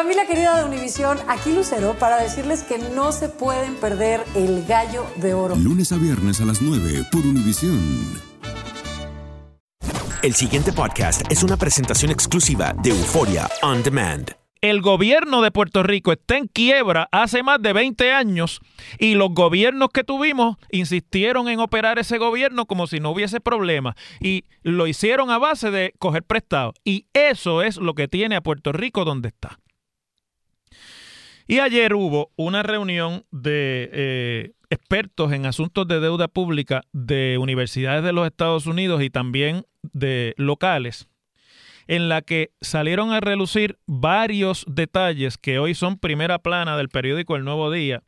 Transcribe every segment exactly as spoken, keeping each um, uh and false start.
Familia querida de Univisión, aquí Lucero para decirles que no se pueden perder el Gallo de Oro. Lunes a viernes a las nueve por Univisión. El siguiente podcast es una presentación exclusiva de Euforia On Demand. El gobierno de Puerto Rico está en quiebra hace más de veinte años y los gobiernos que tuvimos insistieron en operar ese gobierno como si no hubiese problema y lo hicieron a base de coger prestado. Y eso es lo que tiene a Puerto Rico donde está. Y ayer hubo una reunión de eh, expertos en asuntos de deuda pública de universidades de los Estados Unidos y también de locales, en la que salieron a relucir varios detalles que hoy son primera plana del periódico El Nuevo Día,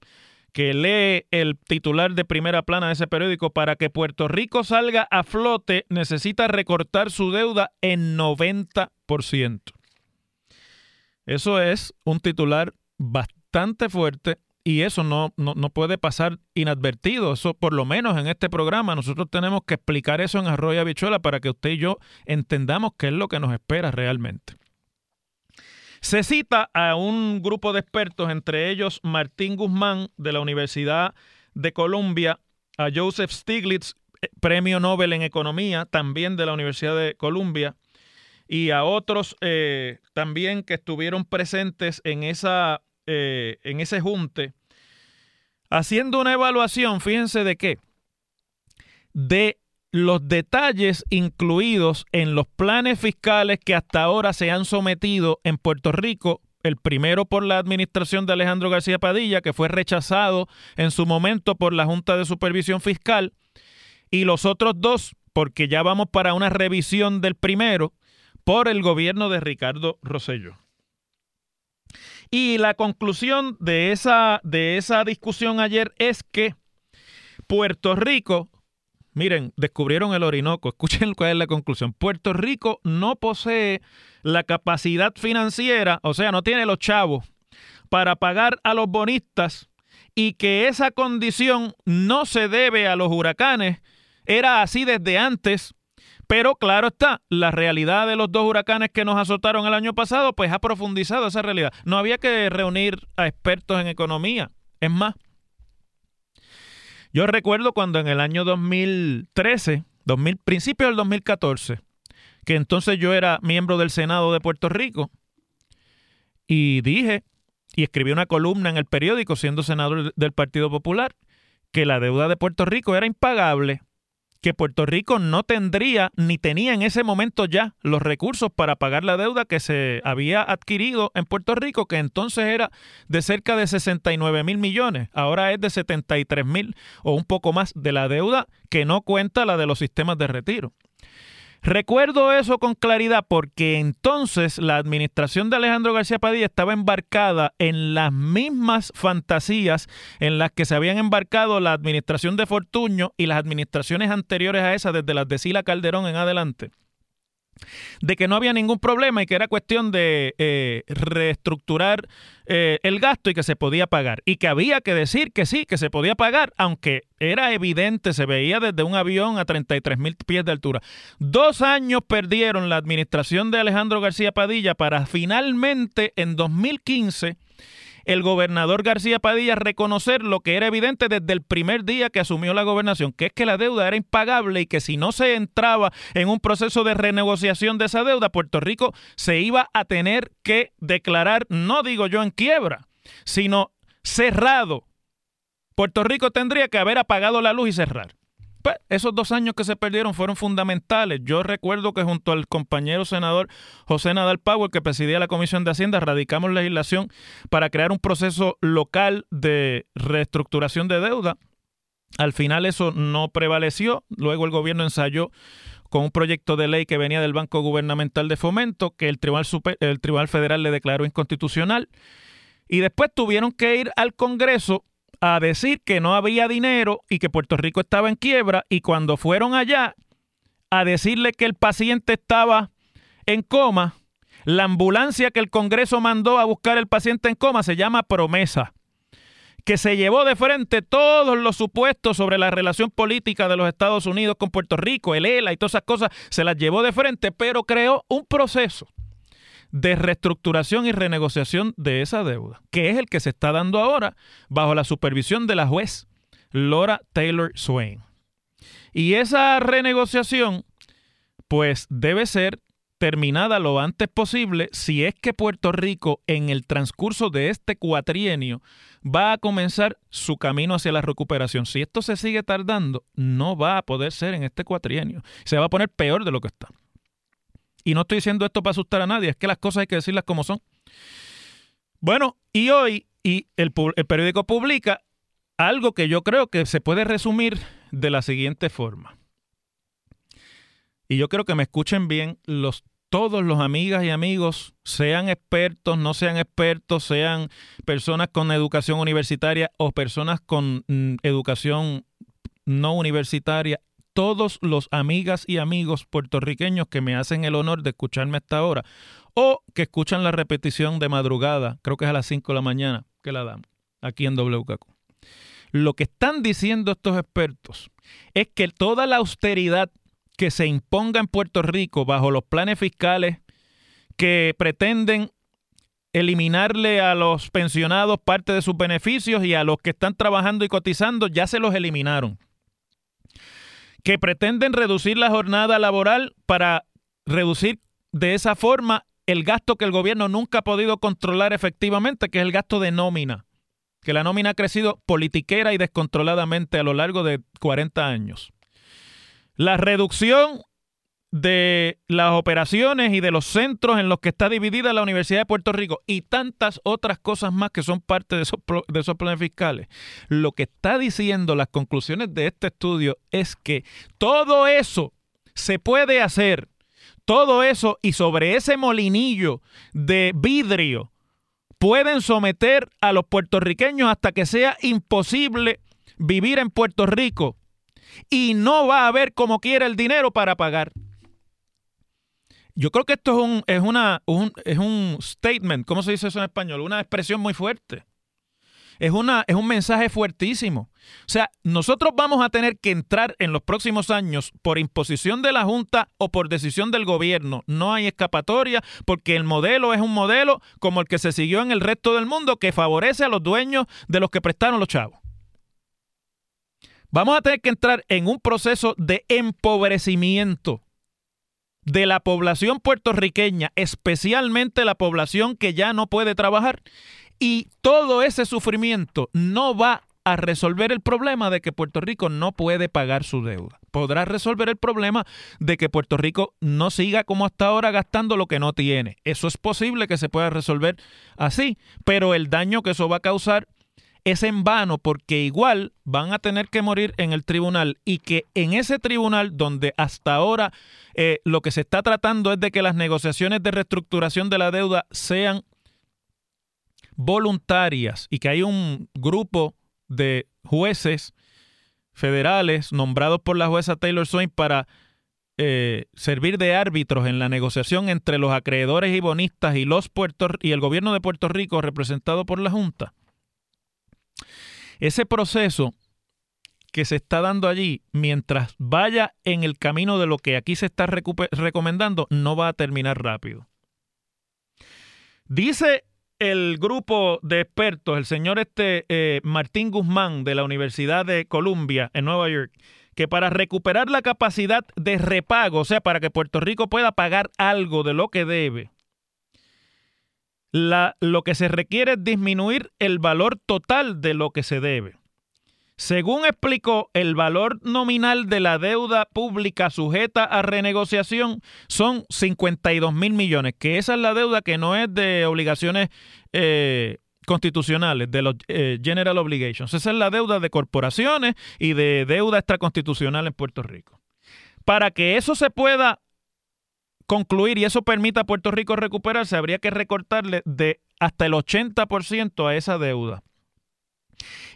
que lee el titular de primera plana de ese periódico: para que Puerto Rico salga a flote necesita recortar su deuda en noventa por ciento. Eso es un titular bastante fuerte y eso no, no, no puede pasar inadvertido. Eso, por lo menos en este programa, nosotros tenemos que explicar eso en arroz y habichuela para que usted y yo entendamos qué es lo que nos espera realmente. Se cita a un grupo de expertos, entre ellos Martín Guzmán de la Universidad de Columbia, a Joseph Stiglitz, premio Nobel en Economía, también de la Universidad de Columbia, y a otros eh, también que estuvieron presentes en esa... Eh, en ese junte, haciendo una evaluación, fíjense de qué, de los detalles incluidos en los planes fiscales que hasta ahora se han sometido en Puerto Rico, el primero por la administración de Alejandro García Padilla, que fue rechazado en su momento por la Junta de Supervisión Fiscal, y los otros dos, porque ya vamos para una revisión del primero, por el gobierno de Ricardo Rosselló. Y la conclusión de esa, de esa discusión ayer es que Puerto Rico, miren, descubrieron el Orinoco, escuchen cuál es la conclusión. Puerto Rico no posee la capacidad financiera, o sea, no tiene los chavos para pagar a los bonistas, y que esa condición no se debe a los huracanes, era así desde antes. Pero claro está, la realidad de los dos huracanes que nos azotaron el año pasado, pues ha profundizado esa realidad. No había que reunir a expertos en economía. Es más, yo recuerdo cuando en el año dos mil trece, dos mil, principio del dos mil catorce, que entonces yo era miembro del Senado de Puerto Rico, y dije, y escribí una columna en el periódico siendo senador del Partido Popular, que la deuda de Puerto Rico era impagable, que Puerto Rico no tendría ni tenía en ese momento ya los recursos para pagar la deuda que se había adquirido en Puerto Rico, que entonces era de cerca de sesenta y nueve mil millones, ahora es de setenta y tres mil o un poco más de la deuda que no cuenta la de los sistemas de retiro. Recuerdo eso con claridad porque entonces la administración de Alejandro García Padilla estaba embarcada en las mismas fantasías en las que se habían embarcado la administración de Fortuño y las administraciones anteriores a esa, desde las de Sila Calderón en adelante, de que no había ningún problema y que era cuestión de eh, reestructurar eh, el gasto y que se podía pagar. Y que había que decir que sí, que se podía pagar, aunque era evidente, se veía desde un avión a treinta y tres mil pies de altura. Dos años perdieron la administración de Alejandro García Padilla para finalmente en dos mil quince el gobernador García Padilla reconocer lo que era evidente desde el primer día que asumió la gobernación, que es que la deuda era impagable y que si no se entraba en un proceso de renegociación de esa deuda, Puerto Rico se iba a tener que declarar, no digo yo en quiebra, sino cerrado. Puerto Rico tendría que haber apagado la luz y cerrar. Pues esos dos años que se perdieron fueron fundamentales. Yo recuerdo que junto al compañero senador José Nadal Power, que presidía la Comisión de Hacienda, radicamos legislación para crear un proceso local de reestructuración de deuda. Al final eso no prevaleció. Luego el gobierno ensayó con un proyecto de ley que venía del Banco Gubernamental de Fomento, que el Tribunal, Super, el Tribunal Federal le declaró inconstitucional. Y después tuvieron que ir al Congreso a decir que no había dinero y que Puerto Rico estaba en quiebra, y cuando fueron allá a decirle que el paciente estaba en coma, la ambulancia que el Congreso mandó a buscar el paciente en coma se llama Promesa, que se llevó de frente todos los supuestos sobre la relación política de los Estados Unidos con Puerto Rico, el E L A y todas esas cosas, se las llevó de frente, pero creó un proceso de reestructuración y renegociación de esa deuda, que es el que se está dando ahora bajo la supervisión de la juez Laura Taylor Swain. Y esa renegociación, pues, debe ser terminada lo antes posible si es que Puerto Rico en el transcurso de este cuatrienio va a comenzar su camino hacia la recuperación. Si esto se sigue tardando, no va a poder ser en este cuatrienio. Se va a poner peor de lo que está. Y no estoy diciendo esto para asustar a nadie, es que las cosas hay que decirlas como son. Bueno, y hoy y el, el periódico publica algo que yo creo que se puede resumir de la siguiente forma. Y yo creo que me escuchen bien los todos los amigas y amigos, sean expertos, no sean expertos, sean personas con educación universitaria o personas con mm, educación no universitaria, todos los amigas y amigos puertorriqueños que me hacen el honor de escucharme hasta ahora o que escuchan la repetición de madrugada, creo que es a las cinco de la mañana que la damos aquí en W K A Q. Lo que están diciendo estos expertos es que toda la austeridad que se imponga en Puerto Rico bajo los planes fiscales que pretenden eliminarle a los pensionados parte de sus beneficios y a los que están trabajando y cotizando ya se los eliminaron. Que pretenden reducir la jornada laboral para reducir de esa forma el gasto que el gobierno nunca ha podido controlar efectivamente, que es el gasto de nómina. Que la nómina ha crecido politiquera y descontroladamente a lo largo de cuarenta años. La reducción de las operaciones y de los centros en los que está dividida la Universidad de Puerto Rico y tantas otras cosas más que son parte de esos, de esos planes fiscales. Lo que está diciendo las conclusiones de este estudio es que todo eso se puede hacer, todo eso y sobre ese molinillo de vidrio pueden someter a los puertorriqueños hasta que sea imposible vivir en Puerto Rico. Y no va a haber como quiera el dinero para pagar. Yo creo que esto es un, es una, un, es un statement, ¿cómo se dice eso en español? Una expresión muy fuerte. Es, una, es un mensaje fuertísimo. O sea, nosotros vamos a tener que entrar en los próximos años por imposición de la Junta o por decisión del gobierno. No hay escapatoria porque el modelo es un modelo como el que se siguió en el resto del mundo que favorece a los dueños de los que prestaron los chavos. Vamos a tener que entrar en un proceso de empobrecimiento de la población puertorriqueña, especialmente la población que ya no puede trabajar. Y todo ese sufrimiento no va a resolver el problema de que Puerto Rico no puede pagar su deuda. Podrá resolver el problema de que Puerto Rico no siga como hasta ahora gastando lo que no tiene. Eso es posible que se pueda resolver así, pero el daño que eso va a causar es en vano porque igual van a tener que morir en el tribunal y que en ese tribunal donde hasta ahora eh, lo que se está tratando es de que las negociaciones de reestructuración de la deuda sean voluntarias y que hay un grupo de jueces federales nombrados por la jueza Taylor Swain para eh, servir de árbitros en la negociación entre los acreedores y bonistas y, los Puerto, y el gobierno de Puerto Rico representado por la Junta. Ese proceso que se está dando allí, mientras vaya en el camino de lo que aquí se está recu- recomendando, no va a terminar rápido. Dice el grupo de expertos, el señor este, eh, Martín Guzmán de la Universidad de Columbia en Nueva York, que para recuperar la capacidad de repago, o sea, para que Puerto Rico pueda pagar algo de lo que debe, La, lo que se requiere es disminuir el valor total de lo que se debe. Según explicó, el valor nominal de la deuda pública sujeta a renegociación son cincuenta y dos mil millones, que esa es la deuda que no es de obligaciones eh, constitucionales, de los eh, General Obligations. Esa es la deuda de corporaciones y de deuda extraconstitucional en Puerto Rico. Para que eso se pueda concluir y eso permita a Puerto Rico recuperarse, habría que recortarle de hasta el ochenta por ciento a esa deuda.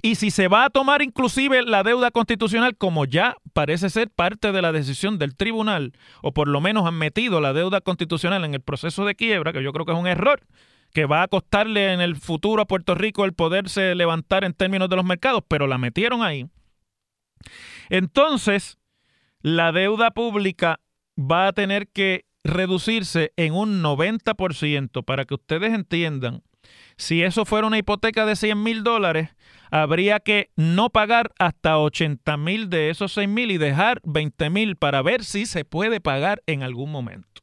Y si se va a tomar inclusive la deuda constitucional, como ya parece ser parte de la decisión del tribunal, o por lo menos han metido la deuda constitucional en el proceso de quiebra, que yo creo que es un error, que va a costarle en el futuro a Puerto Rico el poderse levantar en términos de los mercados, pero la metieron ahí. Entonces, la deuda pública va a tener que reducirse en un noventa por ciento, para que ustedes entiendan, si eso fuera una hipoteca de cien mil dólares, habría que no pagar hasta ochenta mil de esos seis mil y dejar veinte mil para ver si se puede pagar en algún momento.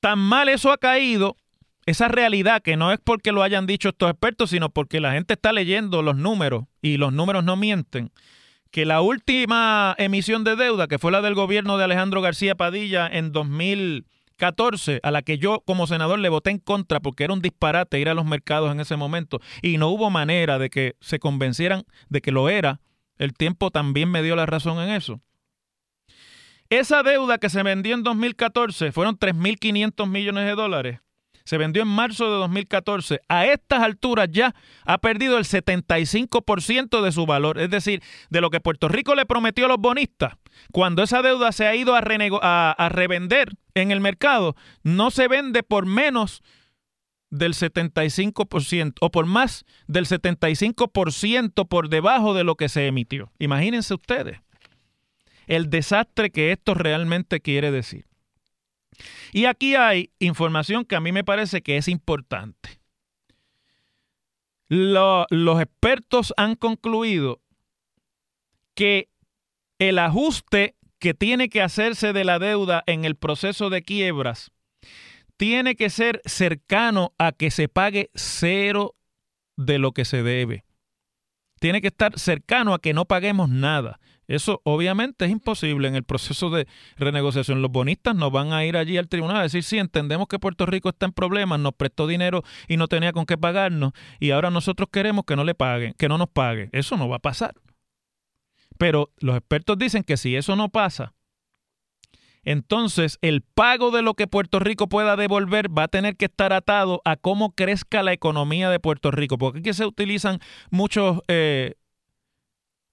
Tan mal eso ha caído, esa realidad, que no es porque lo hayan dicho estos expertos, sino porque la gente está leyendo los números y los números no mienten, que la última emisión de deuda, que fue la del gobierno de Alejandro García Padilla en dos mil catorce, a la que yo como senador le voté en contra porque era un disparate ir a los mercados en ese momento y no hubo manera de que se convencieran de que lo era. El tiempo también me dio la razón en eso. Esa deuda que se vendió en dos mil catorce fueron tres mil quinientos millones de dólares. Se vendió en marzo de dos mil catorce. A estas alturas ya ha perdido el setenta y cinco por ciento de su valor. Es decir, de lo que Puerto Rico le prometió a los bonistas, cuando esa deuda se ha ido a, renego- a, a revender en el mercado, no se vende por menos del setenta y cinco por ciento o por más del setenta y cinco por ciento por debajo de lo que se emitió. Imagínense ustedes el desastre que esto realmente quiere decir. Y aquí hay información que a mí me parece que es importante. Lo, los expertos han concluido que el ajuste que tiene que hacerse de la deuda en el proceso de quiebras tiene que ser cercano a que se pague cero de lo que se debe. Tiene que estar cercano a que no paguemos nada. Eso obviamente es imposible en el proceso de renegociación. Los bonistas no van a ir allí al tribunal a decir, sí, entendemos que Puerto Rico está en problemas, nos prestó dinero y no tenía con qué pagarnos, y ahora nosotros queremos que no le paguen, que no nos paguen. Eso no va a pasar. Pero los expertos dicen que si eso no pasa, entonces el pago de lo que Puerto Rico pueda devolver va a tener que estar atado a cómo crezca la economía de Puerto Rico, porque aquí se utilizan muchos eh,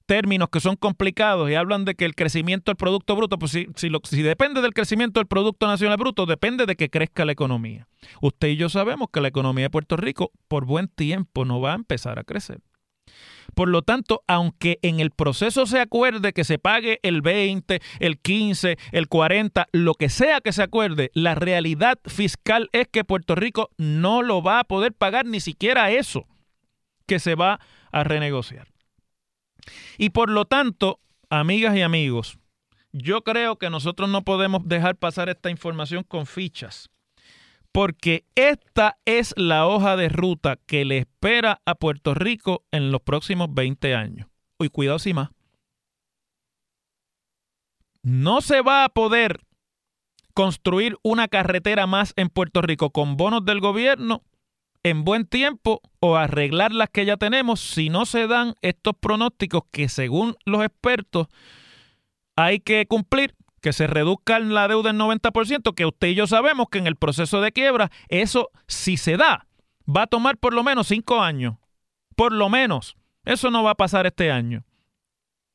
términos que son complicados y hablan de que el crecimiento del Producto Bruto, pues si, si, lo, si depende del crecimiento del Producto Nacional Bruto, depende de que crezca la economía. Usted y yo sabemos que la economía de Puerto Rico por buen tiempo no va a empezar a crecer. Por lo tanto, aunque en el proceso se acuerde que se pague el veinte, el quince, el cuarenta, lo que sea que se acuerde, la realidad fiscal es que Puerto Rico no lo va a poder pagar ni siquiera eso que se va a renegociar. Y por lo tanto, amigas y amigos, yo creo que nosotros no podemos dejar pasar esta información con fichas, porque esta es la hoja de ruta que le espera a Puerto Rico en los próximos veinte años. Y cuidado sin más. No se va a poder construir una carretera más en Puerto Rico con bonos del gobierno en buen tiempo o arreglar las que ya tenemos si no se dan estos pronósticos que, según los expertos, hay que cumplir. Que se reduzca la deuda en noventa por ciento, que usted y yo sabemos que en el proceso de quiebra, eso si se da, va a tomar por lo menos cinco años. Por lo menos. Eso no va a pasar este año.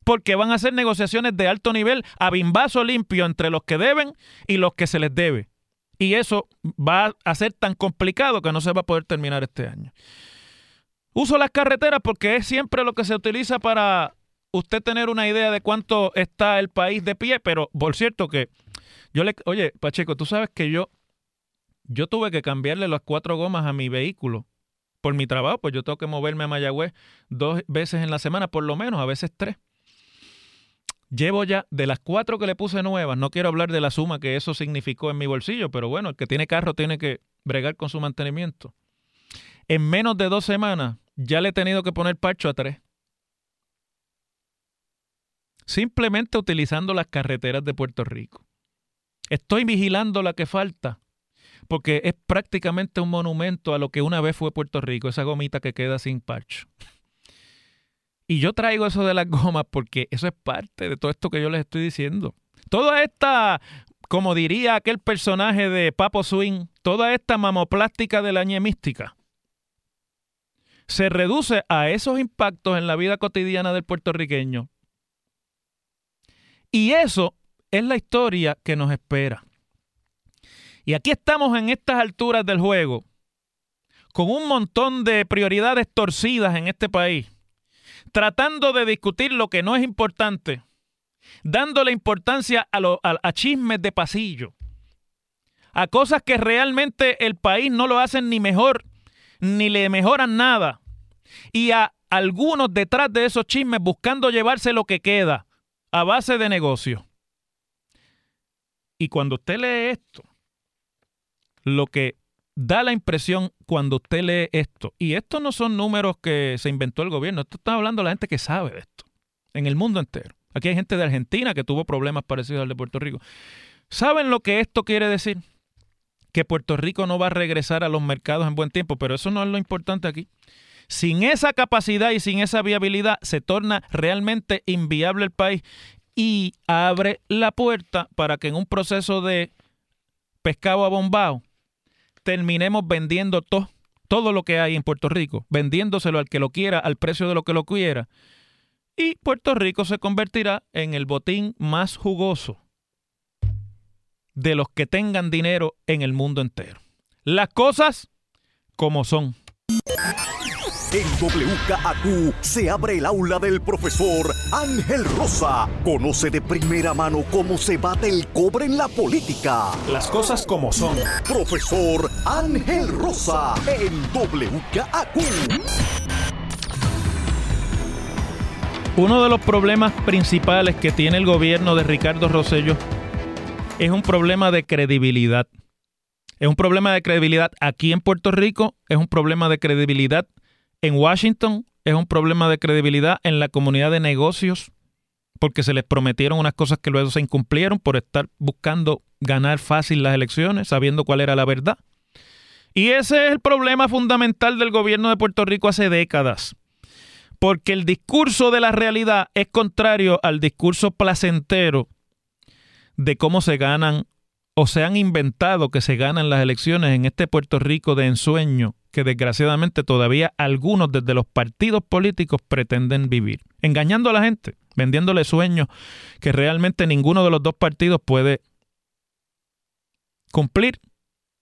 Porque van a ser negociaciones de alto nivel a bimbazo limpio entre los que deben y los que se les debe. Y eso va a ser tan complicado que no se va a poder terminar este año. Uso las carreteras porque es siempre lo que se utiliza para usted tener una idea de cuánto está el país de pie, pero por cierto que yo le... Oye, Pacheco, tú sabes que yo, yo tuve que cambiarle las cuatro gomas a mi vehículo por mi trabajo, pues yo tengo que moverme a Mayagüez dos veces en la semana, por lo menos, a veces tres. Llevo ya, de las cuatro que le puse nuevas, no quiero hablar de la suma que eso significó en mi bolsillo, pero bueno, el que tiene carro tiene que bregar con su mantenimiento. En menos de dos semanas ya le he tenido que poner parcho a tres. Simplemente utilizando las carreteras de Puerto Rico. Estoy vigilando la que falta, porque es prácticamente un monumento a lo que una vez fue Puerto Rico, esa gomita que queda sin parcho. Y yo traigo eso de las gomas porque eso es parte de todo esto que yo les estoy diciendo. Toda esta, como diría aquel personaje de Papo Swing, toda esta mamoplástica de la ñemística, se reduce a esos impactos en la vida cotidiana del puertorriqueño. Y eso es la historia que nos espera. Y aquí estamos en estas alturas del juego, con un montón de prioridades torcidas en este país, tratando de discutir lo que no es importante dándole importancia a, lo, a, a chismes de pasillo, a cosas que realmente el país no lo hacen ni mejor, ni le mejoran nada, y a algunos detrás de esos chismes buscando llevarse lo que queda a base de negocio. Y cuando usted lee esto, lo que da la impresión cuando usted lee esto, y estos no son números que se inventó el gobierno, esto está hablando la gente que sabe de esto, en el mundo entero. Aquí hay gente de Argentina que tuvo problemas parecidos al de Puerto Rico. ¿Saben lo que esto quiere decir? Que Puerto Rico no va a regresar a los mercados en buen tiempo, pero eso no es lo importante aquí. Sin esa capacidad y sin esa viabilidad se torna realmente inviable el país y abre la puerta para que en un proceso de pescado abombado terminemos vendiendo to- todo lo que hay en Puerto Rico, vendiéndoselo al que lo quiera, al precio de lo que lo quiera. Y Puerto Rico se convertirá en el botín más jugoso de los que tengan dinero en el mundo entero. Las cosas como son. En W K A Q se abre el aula del profesor Ángel Rosa. Conoce de primera mano cómo se bate el cobre en la política. Las cosas como son. Profesor Ángel Rosa en W K A Q. Uno de los problemas principales que tiene el gobierno de Ricardo Rosselló es un problema de credibilidad. Es un problema de credibilidad aquí en Puerto Rico, es un problema de credibilidad en Washington, es un problema de credibilidad en la comunidad de negocios, porque se les prometieron unas cosas que luego se incumplieron por estar buscando ganar fácil las elecciones, sabiendo cuál era la verdad. Y ese es el problema fundamental del gobierno de Puerto Rico hace décadas, porque el discurso de la realidad es contrario al discurso placentero de cómo se ganan o se han inventado que se ganan las elecciones en este Puerto Rico de ensueño que desgraciadamente todavía algunos desde los partidos políticos pretenden vivir, engañando a la gente, vendiéndole sueños que realmente ninguno de los dos partidos puede cumplir,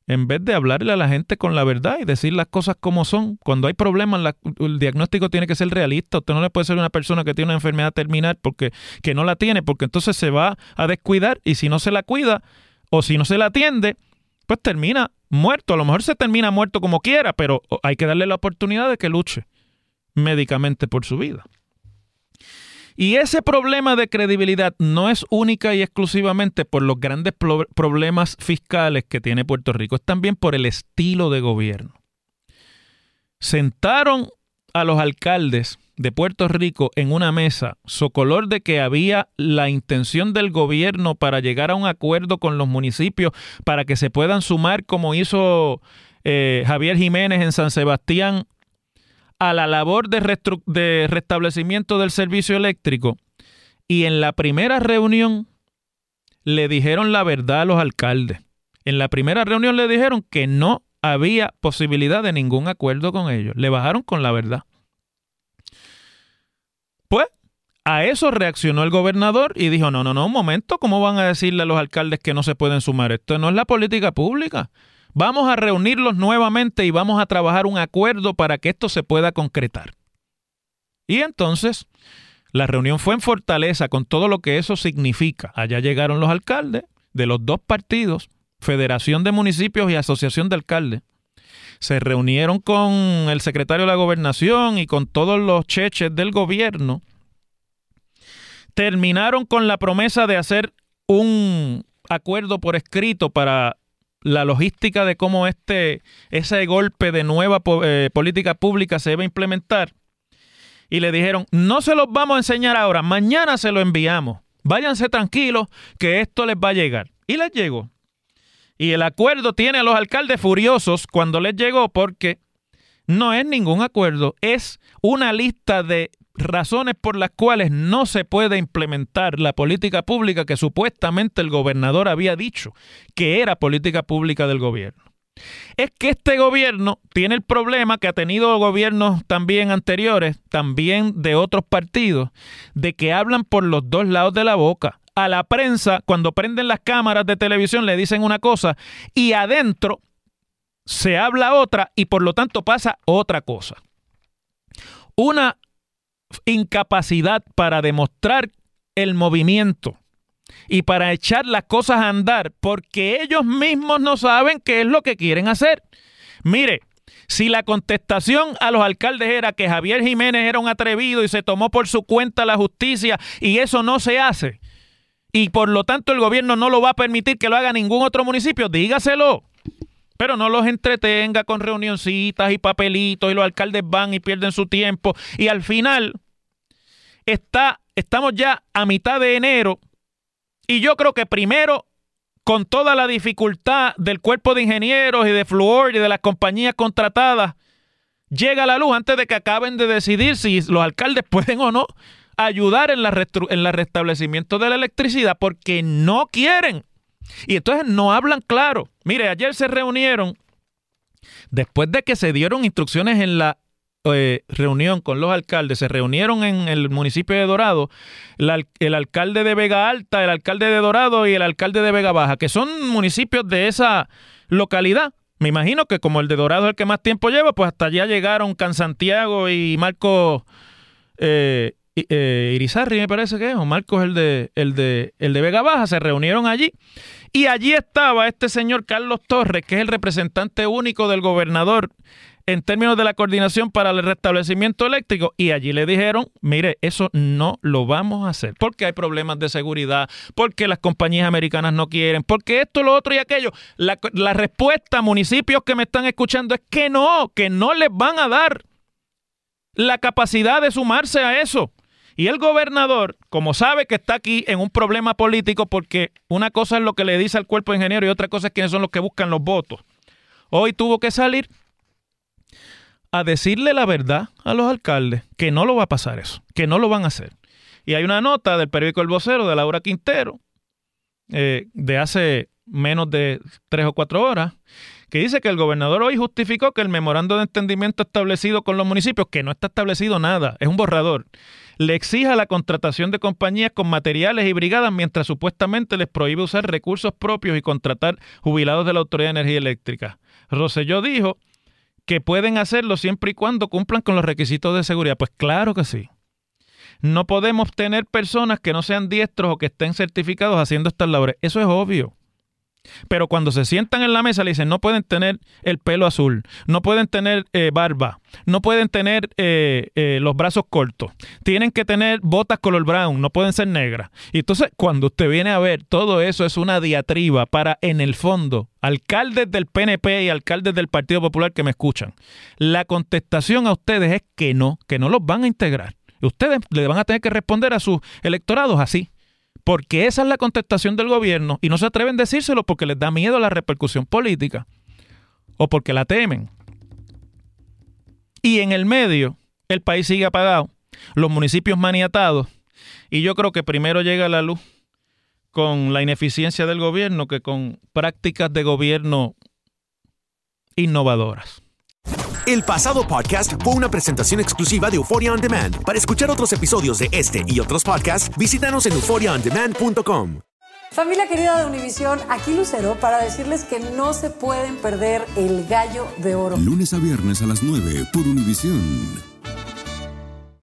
en vez de hablarle a la gente con la verdad y decir las cosas como son. Cuando hay problemas, la, el diagnóstico tiene que ser realista. Usted no le puede ser una persona que tiene una enfermedad terminal porque que no la tiene, porque entonces se va a descuidar, y si no se la cuida o si no se la atiende, pues termina muerto. A lo mejor se termina muerto como quiera, pero hay que darle la oportunidad de que luche médicamente por su vida. Y ese problema de credibilidad no es única y exclusivamente por los grandes pro- problemas fiscales que tiene Puerto Rico, es también por el estilo de gobierno. Sentaron a los alcaldes de Puerto Rico en una mesa, socolor de que había la intención del gobierno para llegar a un acuerdo con los municipios para que se puedan sumar, como hizo eh, Javier Jiménez en San Sebastián, a la labor de, restru- de restablecimiento del servicio eléctrico. Y en la primera reunión le dijeron la verdad a los alcaldes. En la primera reunión le dijeron que no había posibilidad de ningún acuerdo con ellos. Le bajaron con la verdad. Pues a eso reaccionó el gobernador y dijo, no, no, no, un momento, ¿cómo van a decirle a los alcaldes que no se pueden sumar? Esto no es la política pública. Vamos a reunirlos nuevamente y vamos a trabajar un acuerdo para que esto se pueda concretar. Y entonces la reunión fue en Fortaleza, con todo lo que eso significa. Allá llegaron los alcaldes de los dos partidos, Federación de Municipios y Asociación de Alcaldes. Se reunieron con el secretario de la Gobernación y con todos los cheches del gobierno. Terminaron con la promesa de hacer un acuerdo por escrito para la logística de cómo este, ese golpe de nueva eh, política pública se va a implementar. Y le dijeron, no se los vamos a enseñar ahora, mañana se lo enviamos. Váyanse tranquilos que esto les va a llegar. Y les llegó. Y el acuerdo tiene a los alcaldes furiosos cuando les llegó, porque no es ningún acuerdo, es una lista de razones por las cuales no se puede implementar la política pública que supuestamente el gobernador había dicho que era política pública del gobierno. Es que este gobierno tiene el problema que ha tenido gobiernos también anteriores, también de otros partidos, de que hablan por los dos lados de la boca. A la prensa, cuando prenden las cámaras de televisión, le dicen una cosa y adentro se habla otra y por lo tanto pasa otra cosa. Una incapacidad para demostrar el movimiento y para echar las cosas a andar, porque ellos mismos no saben qué es lo que quieren hacer. Mire, si la contestación a los alcaldes era que Javier Jiménez era un atrevido y se tomó por su cuenta la justicia, y eso no se hace, y por lo tanto el gobierno no lo va a permitir que lo haga ningún otro municipio, dígaselo. Pero no los entretenga con reunioncitas y papelitos, y los alcaldes van y pierden su tiempo. Y al final, está, estamos ya a mitad de enero, y yo creo que primero, con toda la dificultad del cuerpo de ingenieros y de Fluor y de las compañías contratadas, llega a la luz antes de que acaben de decidir si los alcaldes pueden o no ayudar en la en el restablecimiento de la electricidad, porque no quieren. Y entonces no hablan claro. Mire, ayer se reunieron, después de que se dieron instrucciones en la eh, reunión con los alcaldes, se reunieron en el municipio de Dorado, la, el alcalde de Vega Alta, el alcalde de Dorado y el alcalde de Vega Baja, que son municipios de esa localidad. Me imagino que como el de Dorado es el que más tiempo lleva, pues hasta allá llegaron Cansantiago y Marcos eh, eh, Irizarry, me parece que es, o Marcos el de, el de, el de Vega Baja, se reunieron allí. Y allí estaba este señor Carlos Torres, que es el representante único del gobernador en términos de la coordinación para el restablecimiento eléctrico, y allí le dijeron, mire, eso no lo vamos a hacer, porque hay problemas de seguridad, porque las compañías americanas no quieren, porque esto, lo otro y aquello. La, la respuesta a municipios que me están escuchando es que no, que no les van a dar la capacidad de sumarse a eso. Y el gobernador, como sabe que está aquí en un problema político, porque una cosa es lo que le dice al cuerpo de ingenieros y otra cosa es quiénes son los que buscan los votos, hoy tuvo que salir a decirle la verdad a los alcaldes, que no lo va a pasar eso, que no lo van a hacer. Y hay una nota del periódico El Vocero de Laura Quintero, eh, de hace menos de tres o cuatro horas, que dice que el gobernador hoy justificó que el memorando de entendimiento establecido con los municipios, que no está establecido nada, es un borrador, le exija la contratación de compañías con materiales y brigadas, mientras supuestamente les prohíbe usar recursos propios y contratar jubilados de la Autoridad de Energía Eléctrica. Rosselló dijo que pueden hacerlo siempre y cuando cumplan con los requisitos de seguridad. Pues claro que sí. No podemos tener personas que no sean diestros o que estén certificados haciendo estas labores. Eso es obvio. Pero cuando se sientan en la mesa le dicen, no pueden tener el pelo azul, no pueden tener eh, barba, no pueden tener eh, eh, los brazos cortos, tienen que tener botas color brown, no pueden ser negras. Y entonces cuando usted viene a ver, todo eso es una diatriba para, en el fondo, alcaldes del P N P y alcaldes del Partido Popular que me escuchan. La contestación a ustedes es que no, que no los van a integrar. Ustedes le van a tener que responder a sus electorados así. Porque esa es la contestación del gobierno y no se atreven a decírselo porque les da miedo la repercusión política o porque la temen. Y en el medio, el país sigue apagado, los municipios maniatados, y yo creo que primero llega a la luz con la ineficiencia del gobierno que con prácticas de gobierno innovadoras. El pasado podcast fue una presentación exclusiva de Euforia On Demand. Para escuchar otros episodios de este y otros podcasts, visítanos en euforia on demand punto com. Familia querida de Univisión, aquí Lucero para decirles que no se pueden perder El Gallo de Oro. Lunes a viernes a las nueve por Univisión.